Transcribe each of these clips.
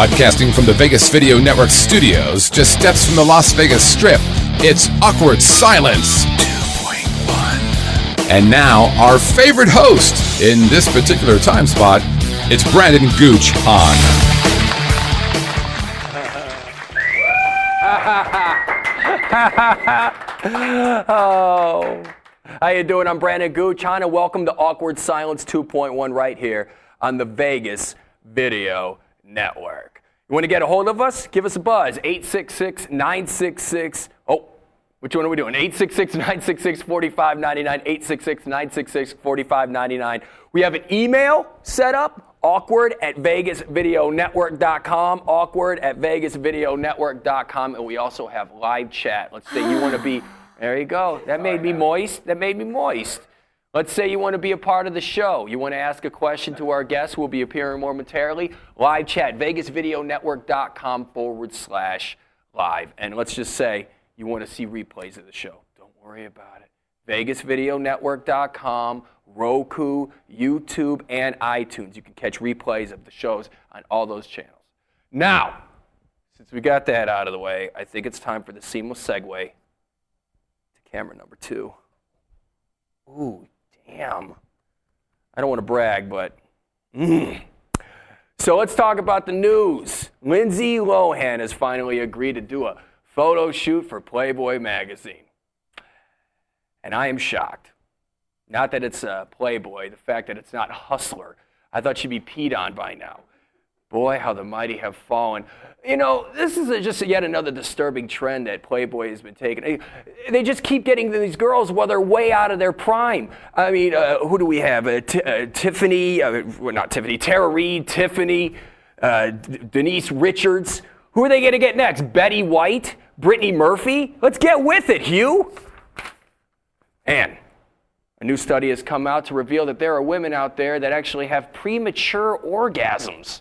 Broadcasting from the Vegas Video Network studios, just steps from the Las Vegas Strip, it's Awkward Silence 2.1. And now, our favorite host in this particular time spot, it's Brandon Gooch-Hahn. Oh, how you doing? I'm Brandon Gooch-Hahn, and welcome to Awkward Silence 2.1 right here on the Vegas Video Network. You want to get a hold of us? Give us a buzz. 866-966. Oh, which one are we doing? 866-966-4599. 866-966-4599. We have an email set up. awkward@vegasvideonetwork.com, awkward@vegasvideonetwork.com, and we also have live chat. Let's say you want to be, there you go, that made me moist, that made me moist. Let's say you want to be a part of the show, you want to ask a question to our guests who will be appearing momentarily, live chat, vegasvideonetwork.com/live, and let's just say you want to see replays of the show. Don't worry about it. vegasvideonetwork.com, Roku, YouTube, and iTunes. You can catch replays of the shows on all those channels. Now, since we got that out of the way, I think it's time for the seamless segue to camera number two. Ooh, damn. I don't want to brag, but... So let's talk about the news. Lindsay Lohan has finally agreed to do a photo shoot for Playboy magazine. And I am shocked. Not that it's Playboy, the fact that it's not Hustler. I thought she'd be peed on by now. Boy, how the mighty have fallen. You know, this is just yet another disturbing trend that Playboy has been taking. They just keep getting these girls while they're way out of their prime. I mean, who do we have? Tara Reed, Tiffany, Denise Richards. Who are they going to get next? Betty White? Brittany Murphy? Let's get with it, Hugh. And a new study has come out to reveal that there are women out there that actually have premature orgasms.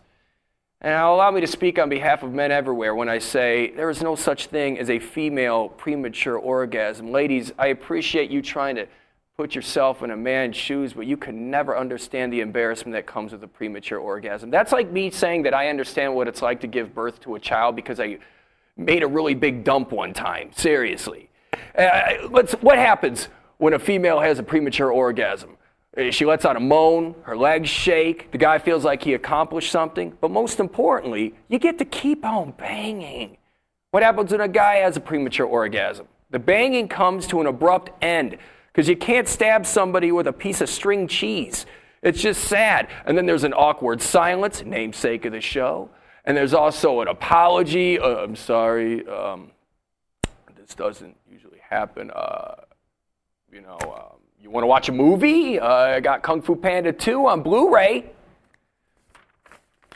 Now, allow me to speak on behalf of men everywhere when I say there is no such thing as a female premature orgasm. Ladies, I appreciate you trying to put yourself in a man's shoes, but you can never understand the embarrassment that comes with a premature orgasm. That's like me saying that I understand what it's like to give birth to a child because I made a really big dump one time. Seriously. What happens when a female has a premature orgasm? She lets out a moan, her legs shake, the guy feels like he accomplished something, but most importantly, you get to keep on banging. What happens when a guy has a premature orgasm? The banging comes to an abrupt end, because you can't stab somebody with a piece of string cheese. It's just sad. And then there's an awkward silence, namesake of the show, and there's also an apology. I'm sorry, this doesn't usually happen. You want to watch a movie? I got Kung Fu Panda 2 on Blu-ray.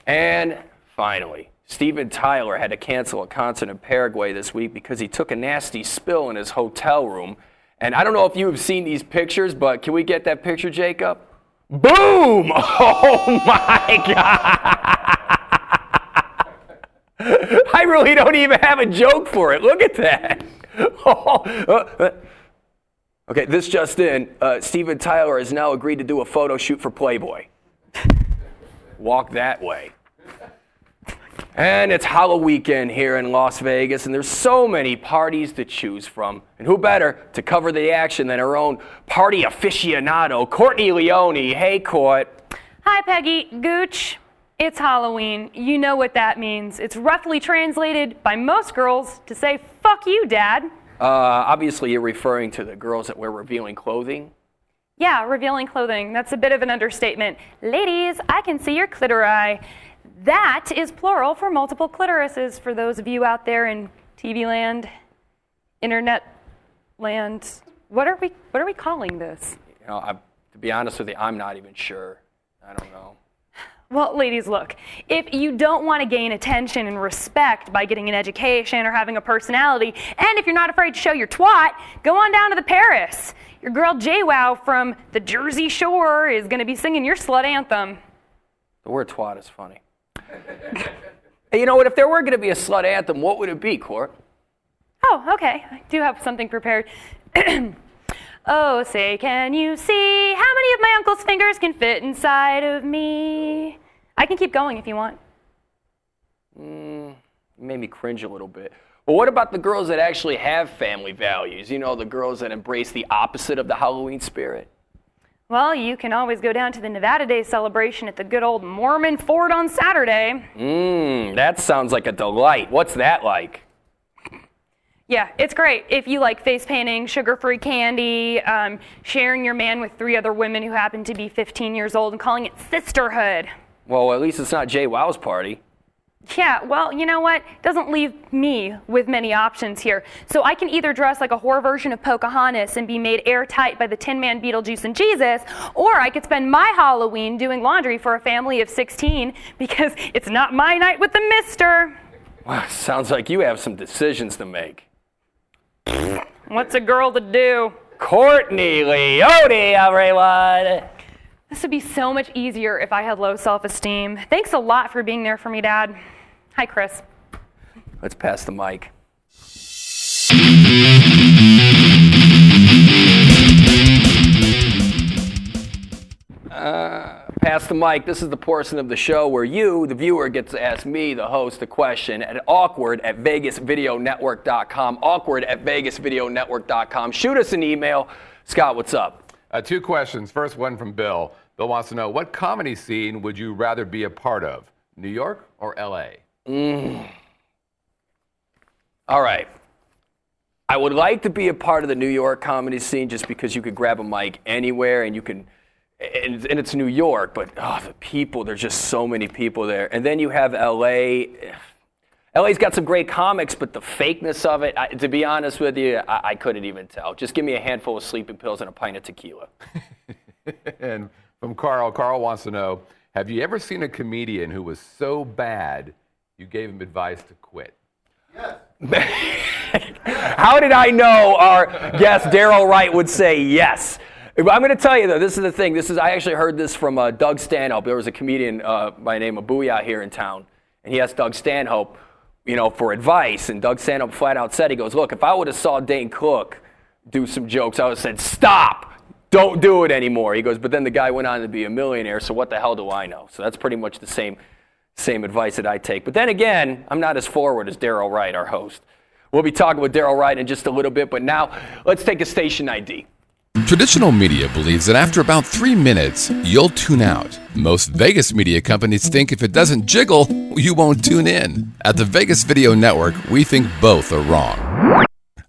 And finally, Steven Tyler had to cancel a concert in Paraguay this week because he took a nasty spill in his hotel room. And I don't know if you have seen these pictures, but can we get that picture, Jacob? Boom! Oh, my God! I really don't even have a joke for it. Look at that. Okay, this just in, Steven Tyler has now agreed to do a photo shoot for Playboy. Walk that way. And it's Halloween weekend here in Las Vegas, and there's so many parties to choose from. And who better to cover the action than our own party aficionado, Courtney Leone. Hey, Court. Hi, Peggy. Gooch, it's Halloween. You know what that means. It's roughly translated by most girls to say, fuck you, Dad. Obviously, you're referring to the girls that wear revealing clothing. Yeah, revealing clothing. That's a bit of an understatement. Ladies, I can see your clitori. That is plural for multiple clitorises for those of you out there in TV land, internet land. What are we calling this? You know, to be honest with you, I'm not even sure. I don't know. Well, ladies, look, if you don't want to gain attention and respect by getting an education or having a personality, and if you're not afraid to show your twat, go on down to the Paris. Your girl JWoww from the Jersey Shore is going to be singing your slut anthem. The word twat is funny. Hey, you know what? If there were going to be a slut anthem, what would it be, Court? Oh, okay. I do have something prepared. Oh, say, can you see how many of my uncle's fingers can fit inside of me? I can keep going if you want. It made me cringe a little bit. But what about the girls that actually have family values? You know, the girls that embrace the opposite of the Halloween spirit? Well, you can always go down to the Nevada Day celebration at the good old Mormon Ford on Saturday. That sounds like a delight. What's that like? Yeah, it's great if you like face painting, sugar-free candy, sharing your man with 3 other women who happen to be 15 years old and calling it sisterhood. Well, at least it's not JWoww's party. Yeah, well, you know what? Doesn't leave me with many options here. So I can either dress like a whore version of Pocahontas and be made airtight by the Tin Man, Beetlejuice, and Jesus, or I could spend my Halloween doing laundry for a family of 16 because it's not my night with the mister. Well, sounds like you have some decisions to make. What's a girl to do? Courtney Leone, everyone! This would be so much easier if I had low self-esteem. Thanks a lot for being there for me, Dad. Hi, Chris. Let's pass the mic. Pass the mic. This is the portion of the show where you, the viewer, gets to ask me, the host, a question at awkward@vegasvideonetwork.com. Awkward@vegasvideonetwork.com. Shoot us an email. Scott, what's up? 2 questions. First one from Bill. Bill wants to know, what comedy scene would you rather be a part of, New York or L.A.? All right. I would like to be a part of the New York comedy scene just because you could grab a mic anywhere and you can... And it's New York, but the people, there's just so many people there. And then you have L.A. L.A.'s got some great comics, but the fakeness of it, to be honest with you, I couldn't even tell. Just give me a handful of sleeping pills and a pint of tequila. And from Carl, Carl wants to know, have you ever seen a comedian who was so bad you gave him advice to quit? Yes. How did I know our guest, Darryl Wright, would say yes? I'm going to tell you, though, this is the thing. I actually heard this from Doug Stanhope. There was a comedian by the name of Booyah here in town, and he asked Doug Stanhope, you know, for advice, and Doug Stanhope flat out said, he goes, look, if I would have saw Dane Cook do some jokes, I would have said, stop, don't do it anymore. He goes, but then the guy went on to be a millionaire, so what the hell do I know? So that's pretty much the same advice that I take. But then again, I'm not as forward as Darryl Wright, our host. We'll be talking with Darryl Wright in just a little bit, but now let's take a station ID. Traditional media believes that after about 3 minutes, you'll tune out. Most Vegas media companies think if it doesn't jiggle, you won't tune in. At the Vegas Video Network, we think both are wrong.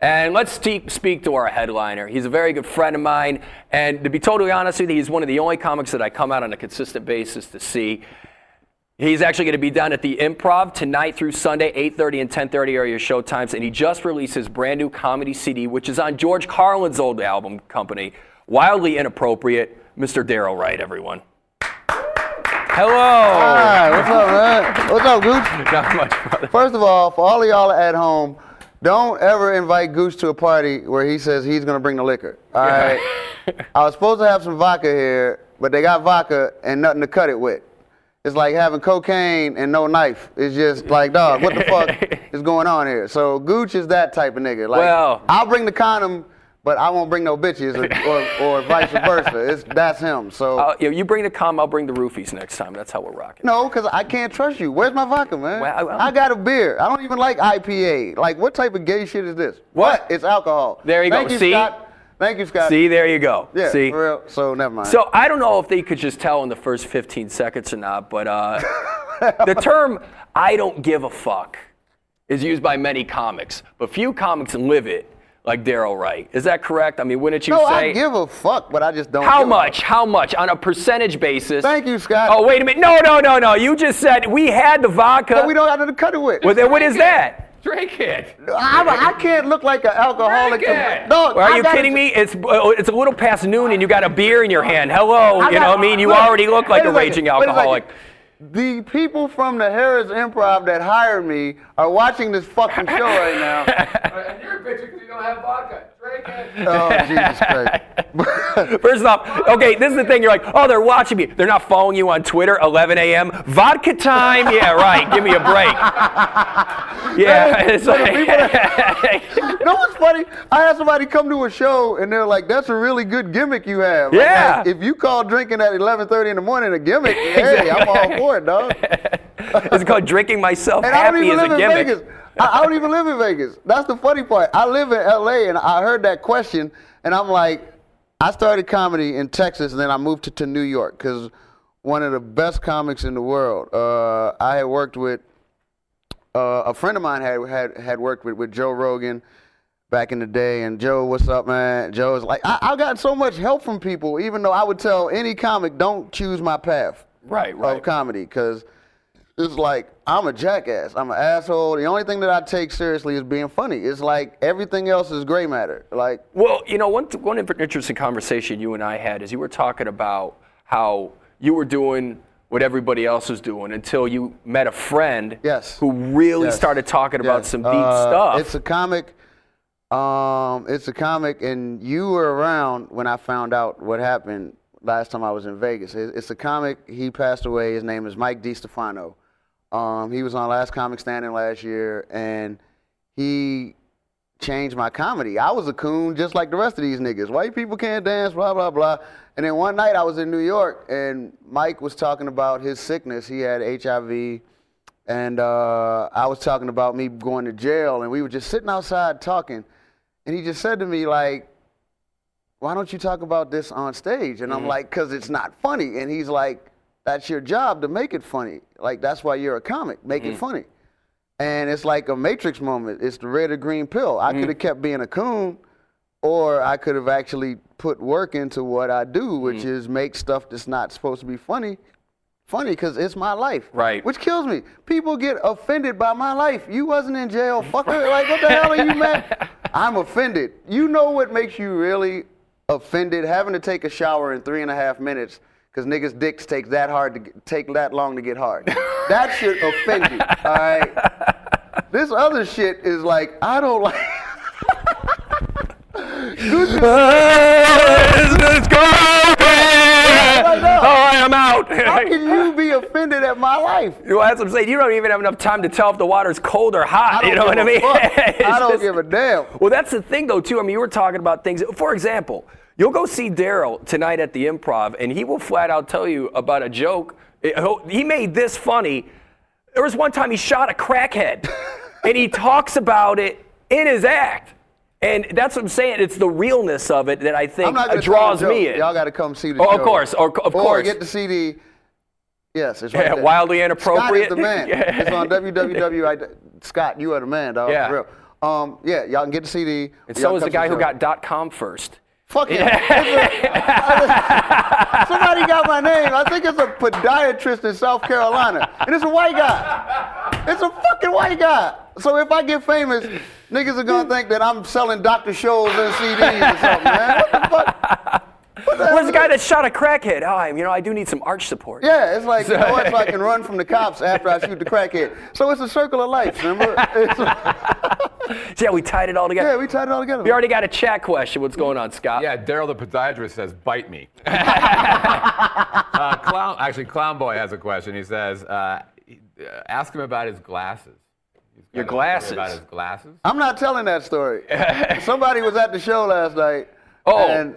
And let's speak to our headliner. He's a very good friend of mine, and to be totally honest with you, he's one of the only comics that I come out on a consistent basis to see. He's actually going to be down at the Improv tonight through Sunday, 8:30 and 10:30 are your show times, and he just released his brand new comedy CD, which is on George Carlin's old album company, Wildly Inappropriate, Mr. Darryl Wright, everyone. Hello. Hi, what's up, man? What's up, Gooch? Not much, brother. First of all, for all of y'all at home, don't ever invite Gooch to a party where he says he's going to bring the liquor. All right? I was supposed to have some vodka here, but they got vodka and nothing to cut it with. It's like having cocaine and no knife. It's just like, dog, what the fuck is going on here? So Gooch is that type of nigga. Like, well, I'll bring the condom, but I won't bring no bitches or vice versa. That's him. So you bring the condom, I'll bring the roofies next time. That's how we're rocking. No, because I can't trust you. Where's my vodka, man? Well, I got a beer. I don't even like IPA. Like, what type of gay shit is this? What? It's alcohol. There you go. See? Thank you, Scott. See, there you go. Yeah, see? For real. So, never mind. So, I don't know if they could just tell in the first 15 seconds or not, but the term, I don't give a fuck, is used by many comics, but few comics live it. Like Darryl Wright. Is that correct? I mean, wouldn't you say? No, I give a fuck, but I just don't. How much? How much? On a percentage basis. Thank you, Scott. Oh, wait a minute. No. You just said we had the vodka. But we don't have to cut it with. Well, then what is that? Drink it. I can't look like an alcoholic. No, are you kidding me? It's a little past noon and you got a beer in your hand. Hello, you know what I mean? You already look like a raging alcoholic. The people from the Harris Improv that hired me are watching this fucking show right now. And you're a bitch because you don't have vodka. Drink it. Oh, Jesus Christ. First off, okay, this is the thing. You're like, oh, they're watching me. They're not following you on Twitter, 11 a.m. Vodka time? Yeah, right. Give me a break. Yeah. It's like, you know what's funny? I had somebody come to a show, and they're like, that's a really good gimmick you have. Yeah. Like, if you call drinking at 11:30 in the morning a gimmick, hey, I'm all for it. Dog. It's called drinking myself and happy as a gimmick. I don't even live in Vegas. That's the funny part. I live in LA, and I heard that question, and I'm like, I started comedy in Texas, and then I moved to New York because one of the best comics in the world. I had worked with a friend of mine had worked with Joe Rogan back in the day, and Joe, what's up, man? Joe is like, I got so much help from people, even though I would tell any comic, don't choose my path. Right, right. Of comedy, because it's like, I'm a jackass. I'm an asshole. The only thing that I take seriously is being funny. It's like everything else is gray matter. Like, well, you know, one interesting conversation you and I had is you were talking about how you were doing what everybody else was doing until you met a friend who really started talking about some deep stuff. It's a comic, and you were around when I found out what happened last time I was in Vegas. It's a comic. He passed away. His name is Mike DeStefano. He was on Last Comic Standing last year, and he changed my comedy. I was a coon just like the rest of these niggas. White people can't dance, blah, blah, blah. And then one night I was in New York, and Mike was talking about his sickness. He had HIV, and I was talking about me going to jail, and we were just sitting outside talking, and he just said to me, like, why don't you talk about this on stage? And I'm like, because it's not funny. And he's like, that's your job to make it funny. Like, that's why you're a comic, make it funny. And it's like a Matrix moment. It's the red or green pill. I could have kept being a coon, or I could have actually put work into what I do, which is make stuff that's not supposed to be funny because it's my life. Right. Which kills me. People get offended by my life. You wasn't in jail, fucker. Like, what the hell are you mad? I'm offended. You know what makes you really offended? Having to take a shower in 3.5 minutes because niggas' dicks take that hard to take that long to get hard. That should offend you, all right? This other shit is like, I don't like. It's garbage. I am out. How can you be offended at my life? Well, that's what I'm saying. You don't even have enough time to tell if the water's cold or hot. You know what I mean? I don't give a damn. Well, that's the thing, though, too. I mean, you were talking about things. For example, you'll go see Darryl tonight at the Improv, and he will flat out tell you about a joke. He made this funny. There was one time he shot a crackhead, and he talks about it in his act. And that's what I'm saying. It's the realness of it that I think draws me in. Y'all got to come see the show. Of course. Or get the CD. Yes, it's right there. Wildly Inappropriate. Scott is the man. It's on www. Scott, you are the man, dog. Yeah. For real. Yeah, y'all can get the CD. And so is the guy who got .com first. Fuck it. Somebody got my name. I think it's a podiatrist in South Carolina. And it's a white guy. It's a fucking white guy. So if I get famous, niggas are going to think that I'm selling Dr. Scholl's and CDs or something, man. What the fuck? Where's the guy that shot a crackhead? Oh, you know, I do need some arch support. Yeah, it's like, you know what, so I can run from the cops after I shoot the crackhead. So it's a circle of life, remember? So yeah, we tied it all together. Yeah, we tied it all together. We already got a chat question. What's going on, Scott? Yeah, Darryl the podiatrist says, bite me. Clown Boy has a question. He says, ask him about his glasses. Your glasses. About his glasses? I'm not telling that story. Somebody was at the show last night. Oh. And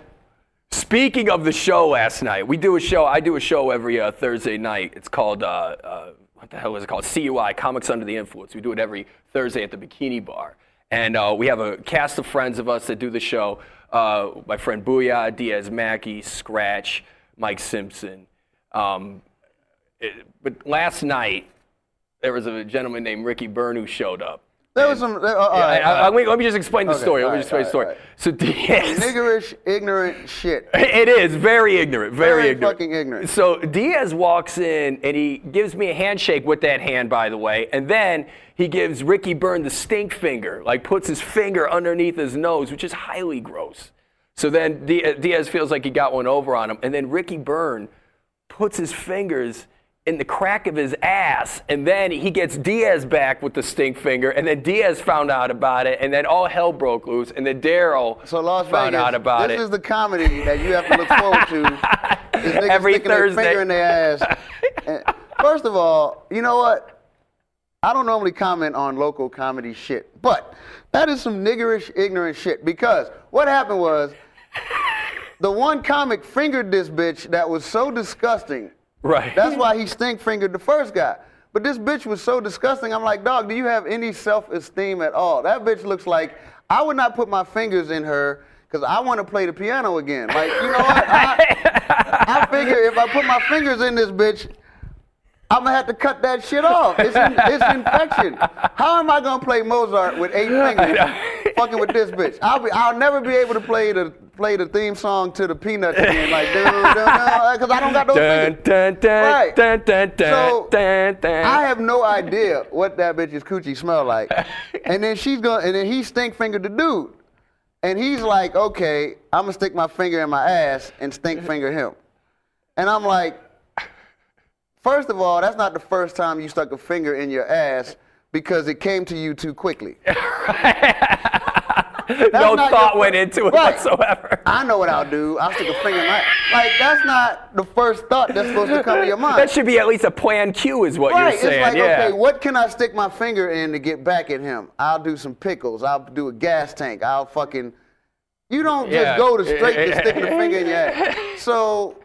speaking of the show last night, we do a show. I do a show every Thursday night. It's called what the hell was it called? CUI, Comics Under the Influence. We do it every Thursday at the Bikini Bar, and we have a cast of friends of us that do the show. My friend Booyah, Diaz Mackey, Scratch, Mike Simpson. But last night, there was a gentleman named Ricky Byrne who showed up. There was some. Let me just explain the story. So Diaz, niggerish, ignorant shit. It is very ignorant. Very ignorant. Fucking ignorant. So Diaz walks in and he gives me a handshake with that hand, by the way, and then he gives Ricky Byrne the stink finger, like puts his finger underneath his nose, which is highly gross. So then Diaz feels like he got one over on him, and then Ricky Byrne puts his fingers in the crack of his ass, and then he gets Diaz back with the stink finger, and then Diaz found out about it, and then all hell broke loose, and then Darryl found out about it. This is the comedy that you have to look forward to. Every Thursday. Their finger in their ass. And first of all, you know what? I don't normally comment on local comedy shit, but that is some niggerish, ignorant shit, because what happened was the one comic fingered this bitch that was so disgusting. Right. That's why he stink fingered the first guy. But this bitch was so disgusting, I'm like, dog, do you have any self-esteem at all? That bitch looks like I would not put my fingers in her because I want to play the piano again. Like, you know what? I figure if I put my fingers in this bitch, I'm going to have to cut that shit off. It's infection. How am I going to play Mozart with 8 fingers fucking with this bitch? I'll never be able to play the theme song to the Peanuts again. Like, because I don't got those fingers. Right. So, I have no idea what that bitch's coochie smell like. And then he stink fingered the dude. And he's like, okay, I'm going to stick my finger in my ass and stink finger him. And I'm like, first of all, that's not the first time you stuck a finger in your ass because it came to you too quickly. No thought went into it whatsoever. I know what I'll do. I'll stick a finger in my ass. Like, that's not the first thought that's supposed to come to your mind. That should be at least a plan Q is what you're saying. It's like, okay, what can I stick my finger in to get back at him? I'll do some pickles. I'll do a gas tank. I'll fucking... You don't just go to straight to sticking a finger in your ass. So...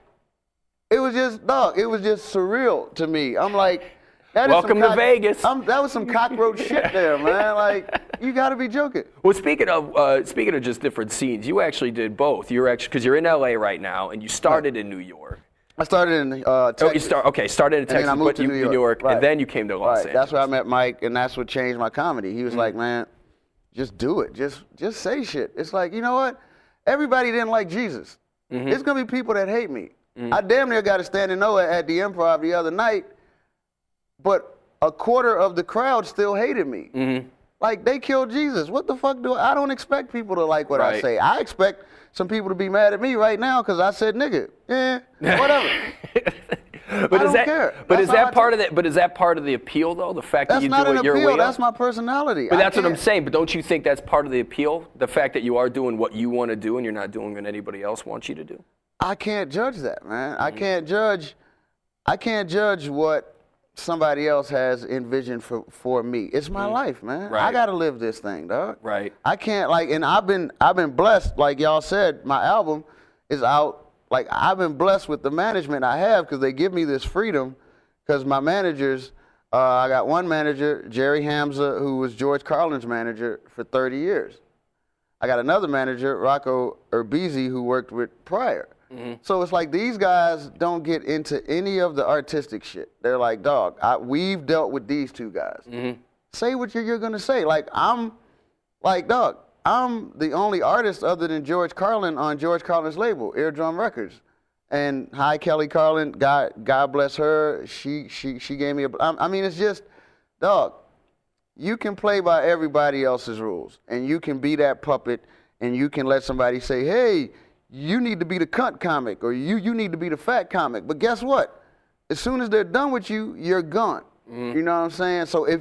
It was just surreal to me. I'm like, welcome to Vegas. That was some cockroach shit there, man. Like, you got to be joking. Well, speaking of just different scenes, you actually did both. Because you're in L.A. right now, and you started in New York. I started in Texas. Started in Texas, and then I moved to New York, right. And then you came to Los Angeles. That's where I met Mike, and that's what changed my comedy. He was like, man, just do it. Just say shit. It's like, you know what? Everybody didn't like Jesus. Mm-hmm. There's gonna be people that hate me. Mm-hmm. I damn near got a standing ovation at the Improv the other night, but a quarter of the crowd still hated me. Mm-hmm. Like, they killed Jesus. What the fuck I don't expect people to like what I say. I expect some people to be mad at me right now because I said nigga. Yeah, whatever. I don't care. But is that part of the appeal, though? The fact that you do it your way? That's not an appeal. That's my personality. But that's what I'm saying. But don't you think that's part of the appeal? The fact that you are doing what you want to do and you're not doing what anybody else wants you to do? I can't judge that, man. Mm-hmm. I can't judge what somebody else has envisioned for me. It's my life, man. Right. I gotta live this thing, dog. Right. I can't and I've been blessed, like y'all said, my album is out. Like, I've been blessed with the management I have because they give me this freedom. Because my managers, I got one manager, Jerry Hamza, who was George Carlin's manager for 30 years. I got another manager, Rocco Urbizzi, who worked with Pryor. Mm-hmm. So it's like these guys don't get into any of the artistic shit. They're like, dog, we've dealt with these two guys. Mm-hmm. Say what you're going to say. Like, dog, I'm the only artist other than George Carlin on George Carlin's label, Eardrum Records. And hi, Kelly Carlin. God bless her. She gave me it's just, dog, you can play by everybody else's rules, and you can be that puppet, and you can let somebody say, hey, you need to be the cunt comic, or you need to be the fat comic. But guess what? As soon as they're done with you, you're gone. Mm. You know what I'm saying? So if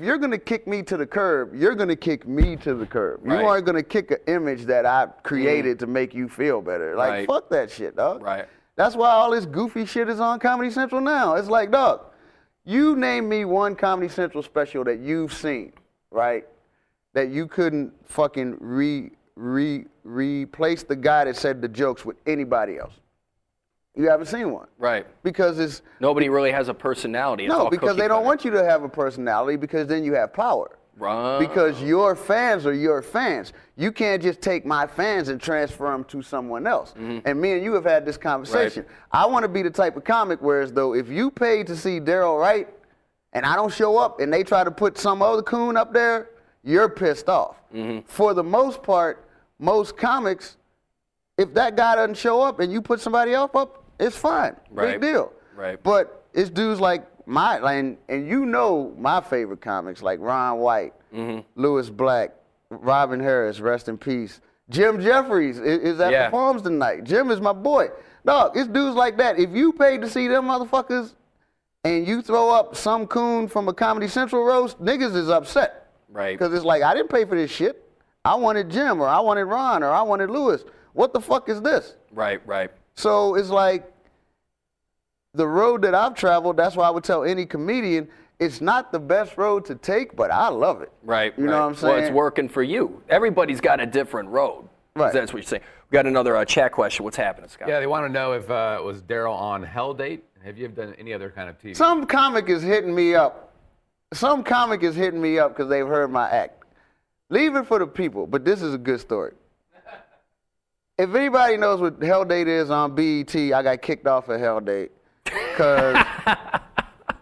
you're going to kick me to the curb, you're going to kick me to the curb. Right. You aren't going to kick an image that I created to make you feel better. Like, fuck that shit, dog. Right. That's why all this goofy shit is on Comedy Central now. It's like, dog, you name me one Comedy Central special that you've seen, right, that you couldn't fucking replace the guy that said the jokes with anybody else. You haven't seen one. Right. Because nobody really has a personality. It's because they don't want you to have a personality, because then you have power. Right. Because your fans are your fans. You can't just take my fans and transfer them to someone else. Mm-hmm. And me and you have had this conversation. Right. I want to be the type of comic whereas though if you paid to see Darryl Wright and I don't show up and they try to put some other coon up there, you're pissed off. Mm-hmm. For the most part, most comics, if that guy doesn't show up and you put somebody else up, it's fine. Right. Big deal. Right. But it's dudes like my favorite comics, like Ron White, Lewis Black, Robin Harris, rest in peace. Jim Jeffries is at the Palms tonight. Jim is my boy. Dog, it's dudes like that. If you paid to see them motherfuckers and you throw up some coon from a Comedy Central roast, niggas is upset. Right. Because it's like, I didn't pay for this shit. I wanted Jim, or I wanted Ron, or I wanted Lewis. What the fuck is this? Right, right. So it's like, the road that I've traveled, that's why I would tell any comedian, it's not the best road to take, but I love it. Right, you know what I'm saying? Well, it's working for you. Everybody's got a different road. Right. That's what you're saying. We got another chat question. What's happening, Scott? Yeah, they want to know if was Darryl on Hell Date? Have you ever done any other kind of TV? Some comic is hitting me up. Some comic is hitting me up because they've heard my act. Leave it for the people, but this is a good story. If anybody knows what Hell Date is on BET, I got kicked off of Hell Date. Because,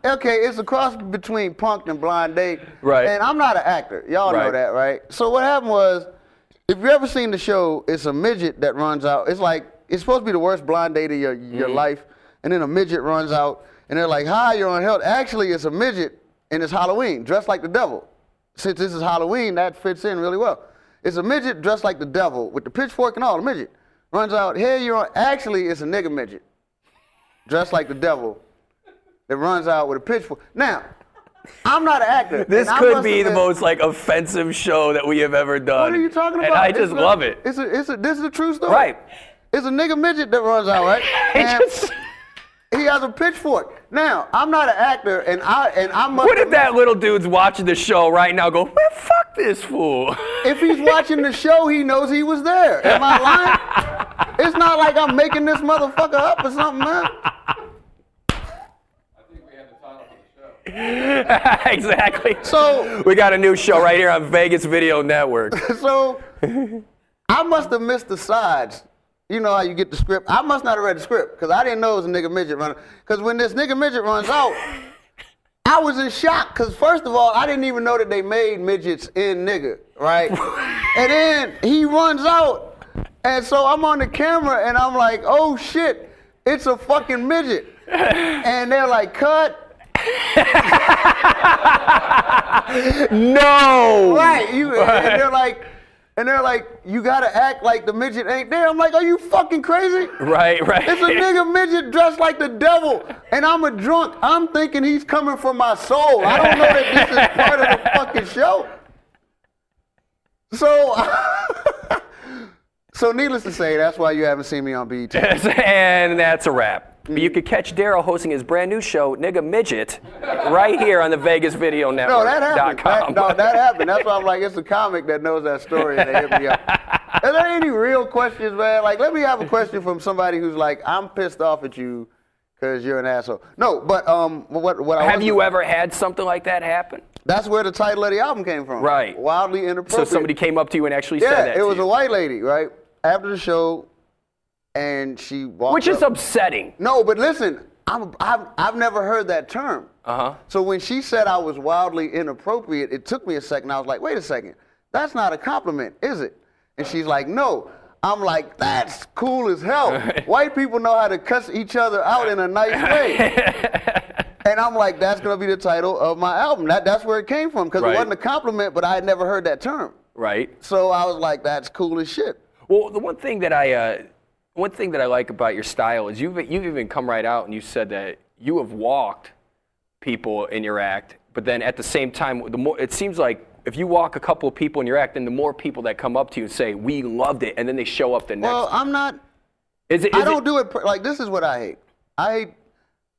okay, it's a cross between Punk'd and Blind Date. Right. And I'm not an actor. Y'all know that, right? So what happened was, if you ever seen the show, it's a midget that runs out. It's like, it's supposed to be the worst blind date of your life. And then a midget runs out, and they're like, hi, you're on Hell. Actually, it's a midget, and it's Halloween, dressed like the devil. Since this is Halloween, that fits in really well. It's a midget dressed like the devil, with the pitchfork and all, the midget. Runs out, hey, you're on, actually, it's a nigga midget. Dressed like the devil, that runs out with a pitchfork. Now, I'm not an actor. This could be the most like offensive show that we have ever done. What are you talking about? And I just love it. This is a true story. Right. It's a nigga midget that runs out, right? He has a pitchfork. Now, I'm not an actor, and I must. What if that little dude's watching the show right now? Go, man, fuck this fool. If he's watching the show, he knows he was there. Am I lying? It's not like I'm making this motherfucker up or something, man. Exactly. So we got a new show right here on Vegas Video Network. So I must have missed the sides. You know how you get the script. I must not have read the script because I didn't know it was a nigga midget running. Because when this nigga midget runs out, I was in shock because first of all, I didn't even know that they made midgets in nigga, right? And then he runs out, and so I'm on the camera and I'm like, oh shit, it's a fucking midget. And they're like, cut. No. Right. And they're like, you gotta act like the midget ain't there. I'm like, are you fucking crazy? Right, right. It's a nigga midget dressed like the devil, and I'm a drunk. I'm thinking he's coming for my soul. I don't know that this is part of the fucking show. So, so needless to say, that's why you haven't seen me on BET. And that's a wrap. But you could catch Darryl hosting his brand new show, Nigga Midget, right here on the Vegas Video Network. No, that happened. That happened. That's why I'm like, it's a comic that knows that story and they hit me up. Are there any real questions, man? Like, let me have a question from somebody who's like, I'm pissed off at you because you're an asshole. No, but what I have you ever had something like that happen? That's where the title of the album came from. Right. Wildly Inappropriate. So somebody came up to you and actually said that. Yeah, it was a white lady, right? After the show. And she walked Which is up. Upsetting. No, but listen, I've never heard that term. Uh-huh. So when she said I was wildly inappropriate, it took me a second. I was like, wait a second. That's not a compliment, is it? And she's like, no. I'm like, that's cool as hell. White people know how to cuss each other out in a nice way. And I'm like, that's going to be the title of my album. That's where it came from because it wasn't a compliment, but I had never heard that term. Right. So I was like, that's cool as shit. Well, the one thing that I like about your style is you've even come right out and you said that you have walked people in your act, but then at the same time, the more it seems like if you walk a couple of people in your act, then the more people that come up to you and say, we loved it, and then they show up the next time. Well, I'm not... I don't do it... Like, this is what I hate. I hate...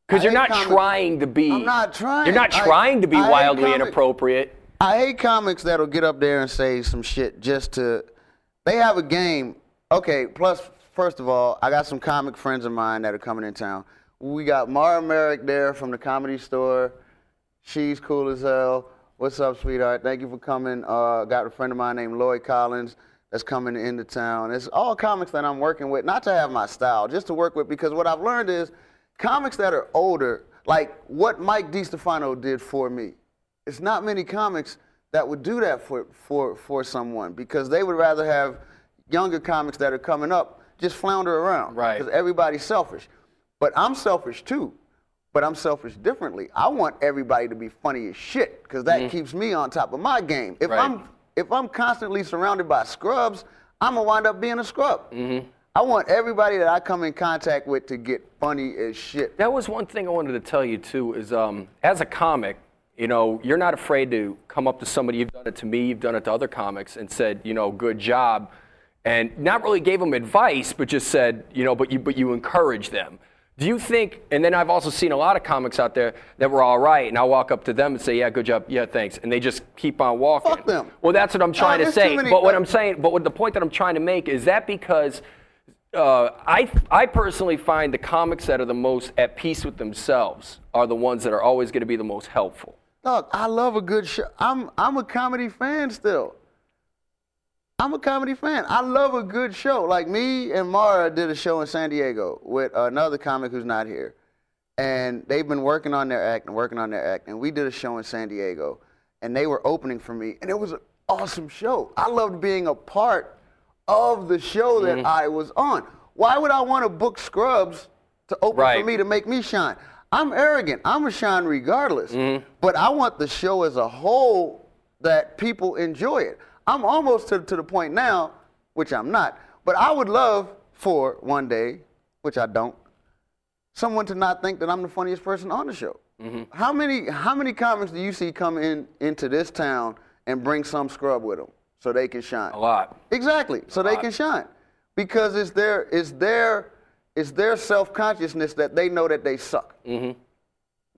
Because you're not trying to be... I'm not trying. You're not trying to be wildly inappropriate. I hate comics that'll get up there and say some shit just to... They have a game. Okay, plus... First of all, I got some comic friends of mine that are coming in town. We got Mara Merrick there from the Comedy Store. She's cool as hell. What's up, sweetheart? Thank you for coming. Got a friend of mine named Lloyd Collins that's coming into town. It's all comics that I'm working with, not to have my style, just to work with, because what I've learned is comics that are older, like what Mike DeStefano did for me. It's not many comics that would do that for someone, because they would rather have younger comics that are coming up just flounder around, right? Because everybody's selfish. But I'm selfish too, but I'm selfish differently. I want everybody to be funny as shit, because that keeps me on top of my game. If I'm constantly surrounded by scrubs, I'm gonna wind up being a scrub. I want everybody that I come in contact with to get funny as shit. That was one thing I wanted to tell you, too, is as a comic, you know, you're not afraid to come up to somebody. You've done it to me. You've done it to other comics and said, you know, good job. And not really gave them advice, but just said, you know, but you encourage them. Do you think, and then I've also seen a lot of comics out there that were all right, and I'll walk up to them and say, yeah, good job, yeah, thanks, and they just keep on walking. Fuck them. Well, that's what I'm trying to say. But what I'm saying, but what the point that I'm trying to make is that because I personally find the comics that are the most at peace with themselves are the ones that are always going to be the most helpful. Look, I love a good show. I'm a comedy fan still. I'm a comedy fan. I love a good show. Like, me and Mara did a show in San Diego with another comic who's not here. And they've been working on their act and working on their act. And we did a show in San Diego. And they were opening for me. And it was an awesome show. I loved being a part of the show that I was on. Why would I want to book scrubs to open for me to make me shine? I'm arrogant. I'm a shine regardless. But I want the show as a whole that people enjoy it. I'm almost to the point now, which I'm not, but I would love for one day, which I don't, someone to not think that I'm the funniest person on the show. How many comics do you see come into this town and bring some scrub with them so they can shine? A lot. Exactly, so they can shine. Because it's their self-consciousness that they know that they suck.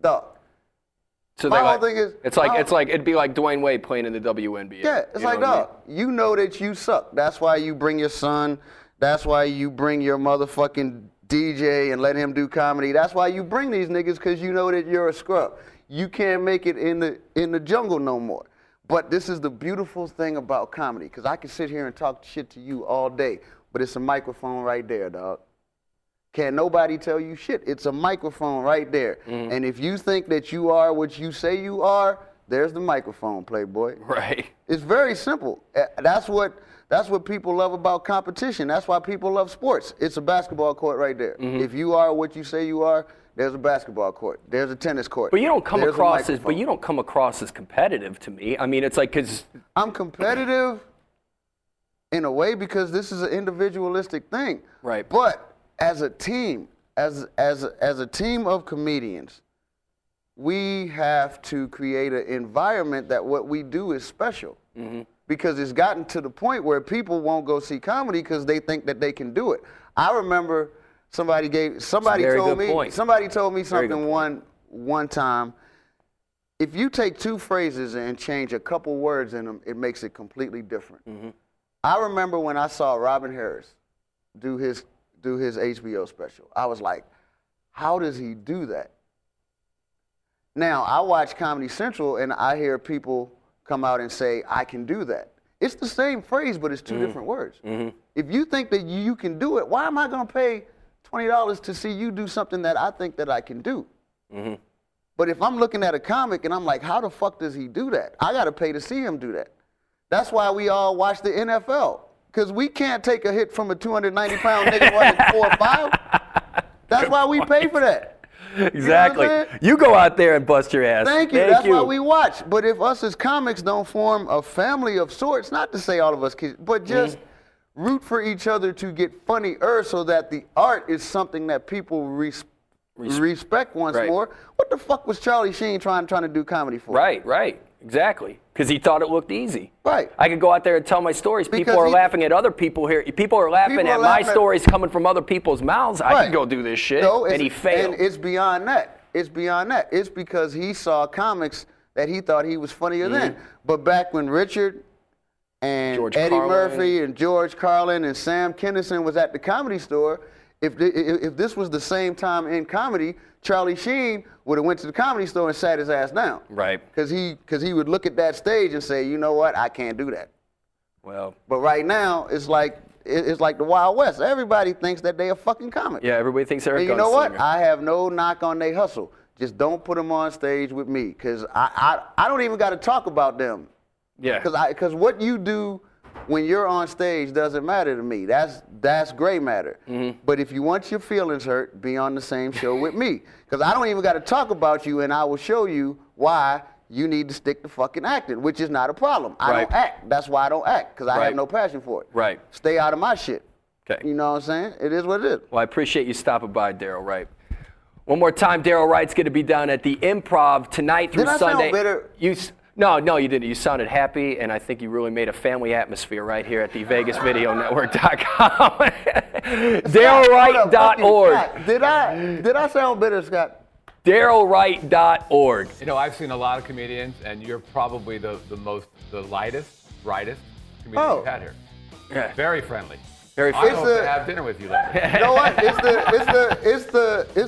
Dog. So my whole thing is, it'd be like Dwyane Wade playing in the WNBA. Yeah, it's like, dog, you know that you suck. That's why you bring your son. That's why you bring your motherfucking DJ and let him do comedy. That's why you bring these niggas, because you know that you're a scrub. You can't make it in the jungle no more. But this is the beautiful thing about comedy, because I can sit here and talk shit to you all day, but it's a microphone right there, dog. Can nobody tell you shit? It's a microphone right there. And if you think that you are what you say you are, there's the microphone, Playboy. Right. It's very simple. That's what people love about competition. That's why people love sports. It's a basketball court right there. If you are what you say you are, there's a basketball court. There's a tennis court. But you don't come across as competitive to me. I mean, it's like, because I'm competitive in a way, because this is an individualistic thing. Right. But as a team, as a team of comedians, we have to create an environment that what we do is special. Because it's gotten to the point where people won't go see comedy because they think that they can do it. I remember somebody told me something one time. If you take two phrases and change a couple words in them, it makes it completely different. I remember when I saw Robin Harris do his HBO special. I was like, how does he do that? Now, I watch Comedy Central and I hear people come out and say, I can do that. It's the same phrase, but it's two different words. If you think that you can do it, why am I gonna pay $20 to see you do something that I think that I can do? But if I'm looking at a comic and I'm like, how the fuck does he do that? I gotta pay to see him do that. That's why we all watch the NFL. Because we can't take a hit from a 290-pound nigga running 4.5. That's why we pay for that. Exactly. You know what I'm saying? You go out there and bust your ass. Thank you. That's why we watch. But if us as comics don't form a family of sorts, not to say all of us kids, but just root for each other to get funnier so that the art is something that people respect once more. What the fuck was Charlie Sheen trying to do comedy for? Right. Exactly. Because he thought it looked easy. Right. I could go out there and tell my stories. People are laughing at other people here. People are laughing at my stories coming from other people's mouths. Right. I can go do this shit. No, and he failed. And it's beyond that. It's because he saw comics that he thought he was funnier than. But back when Richard and Eddie Murphy and George Carlin and Sam Kinison was at the Comedy Store, if this was the same time in comedy, Charlie Sheen would have went to the Comedy Store and sat his ass down. Right. Because he would look at that stage and say, you know what, I can't do that. Well. But right now, it's like the Wild West. Everybody thinks that they're a fucking comic. Yeah, everybody thinks they're a gunslinger. You know what? I have no knock on their hustle. Just don't put them on stage with me, because I don't even got to talk about them. Yeah. Because what you do when you're on stage doesn't matter to me. That's gray matter. But if you want your feelings hurt, be on the same show with me, because I don't even got to talk about you, and I will show you why you need to stick to fucking acting, which is not a problem. I don't act. That's why I don't act, because I have no passion for it. Right. Stay out of my shit. Okay. You know what I'm saying? It is what it is. Well, I appreciate you stopping by, Darryl Wright. One more time, Darryl Wright's going to be down at the Improv tonight through Sunday. Did I sound better? No, you didn't. You sounded happy, and I think you really made a family atmosphere right here at the VegasVideoNetwork.com. DarrylWright.org. Did I sound better, Scott? DarrylWright.org. You know, I've seen a lot of comedians, and you're probably the lightest, brightest comedian you've had here. Yeah. Very friendly. Very friendly. I hope to have dinner with you later. You know what? It's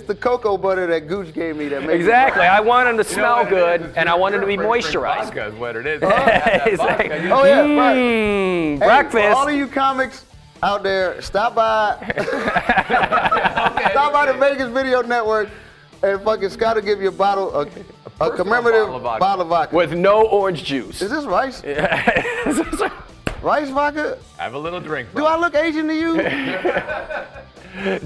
the cocoa butter that Gooch gave me that makes exactly. I want him to smell good, and I want him to be moisturized. Vodka is what it is. Exactly. Oh yeah. Right. Hey, breakfast. For all of you comics out there, stop by. Stop by the Vegas Video Network. And fucking Scott will give you a bottle, a commemorative bottle of vodka. With no orange juice. Is this rice? Yeah. Is this rice vodka? Have a little drink, bro. Do I look Asian to you?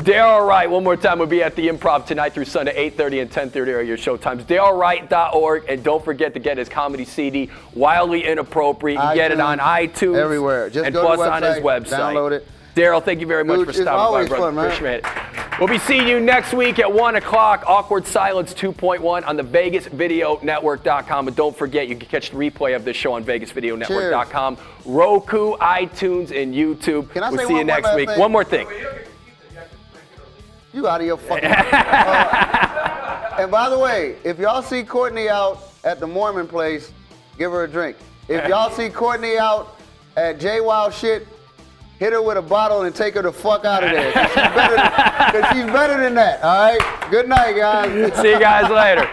Darryl Wright, one more time, will be at the Improv tonight through Sunday, 8:30 and 10:30 are your show times. DarrylWright.org, and don't forget to get his comedy CD, Wildly Inappropriate. You can get it on iTunes. Everywhere. Just go to the website, on his website. Download it. Darryl, thank you very much for stopping by, brother. Fun, man. Appreciate it. We'll be seeing you next week at 1 o'clock, Awkward Silence 2.1 on the VegasVideoNetwork.com. And don't forget, you can catch the replay of this show on VegasVideoNetwork.com, Roku, iTunes, and YouTube. We'll see you next week. One more thing. You out of your fucking mind. And by the way, if y'all see Courtney out at the Mormon place, give her a drink. If y'all see Courtney out at JWoww shit, hit her with a bottle and take her the fuck out of there. Because she's better than that, all right? Good night, guys. See you guys later.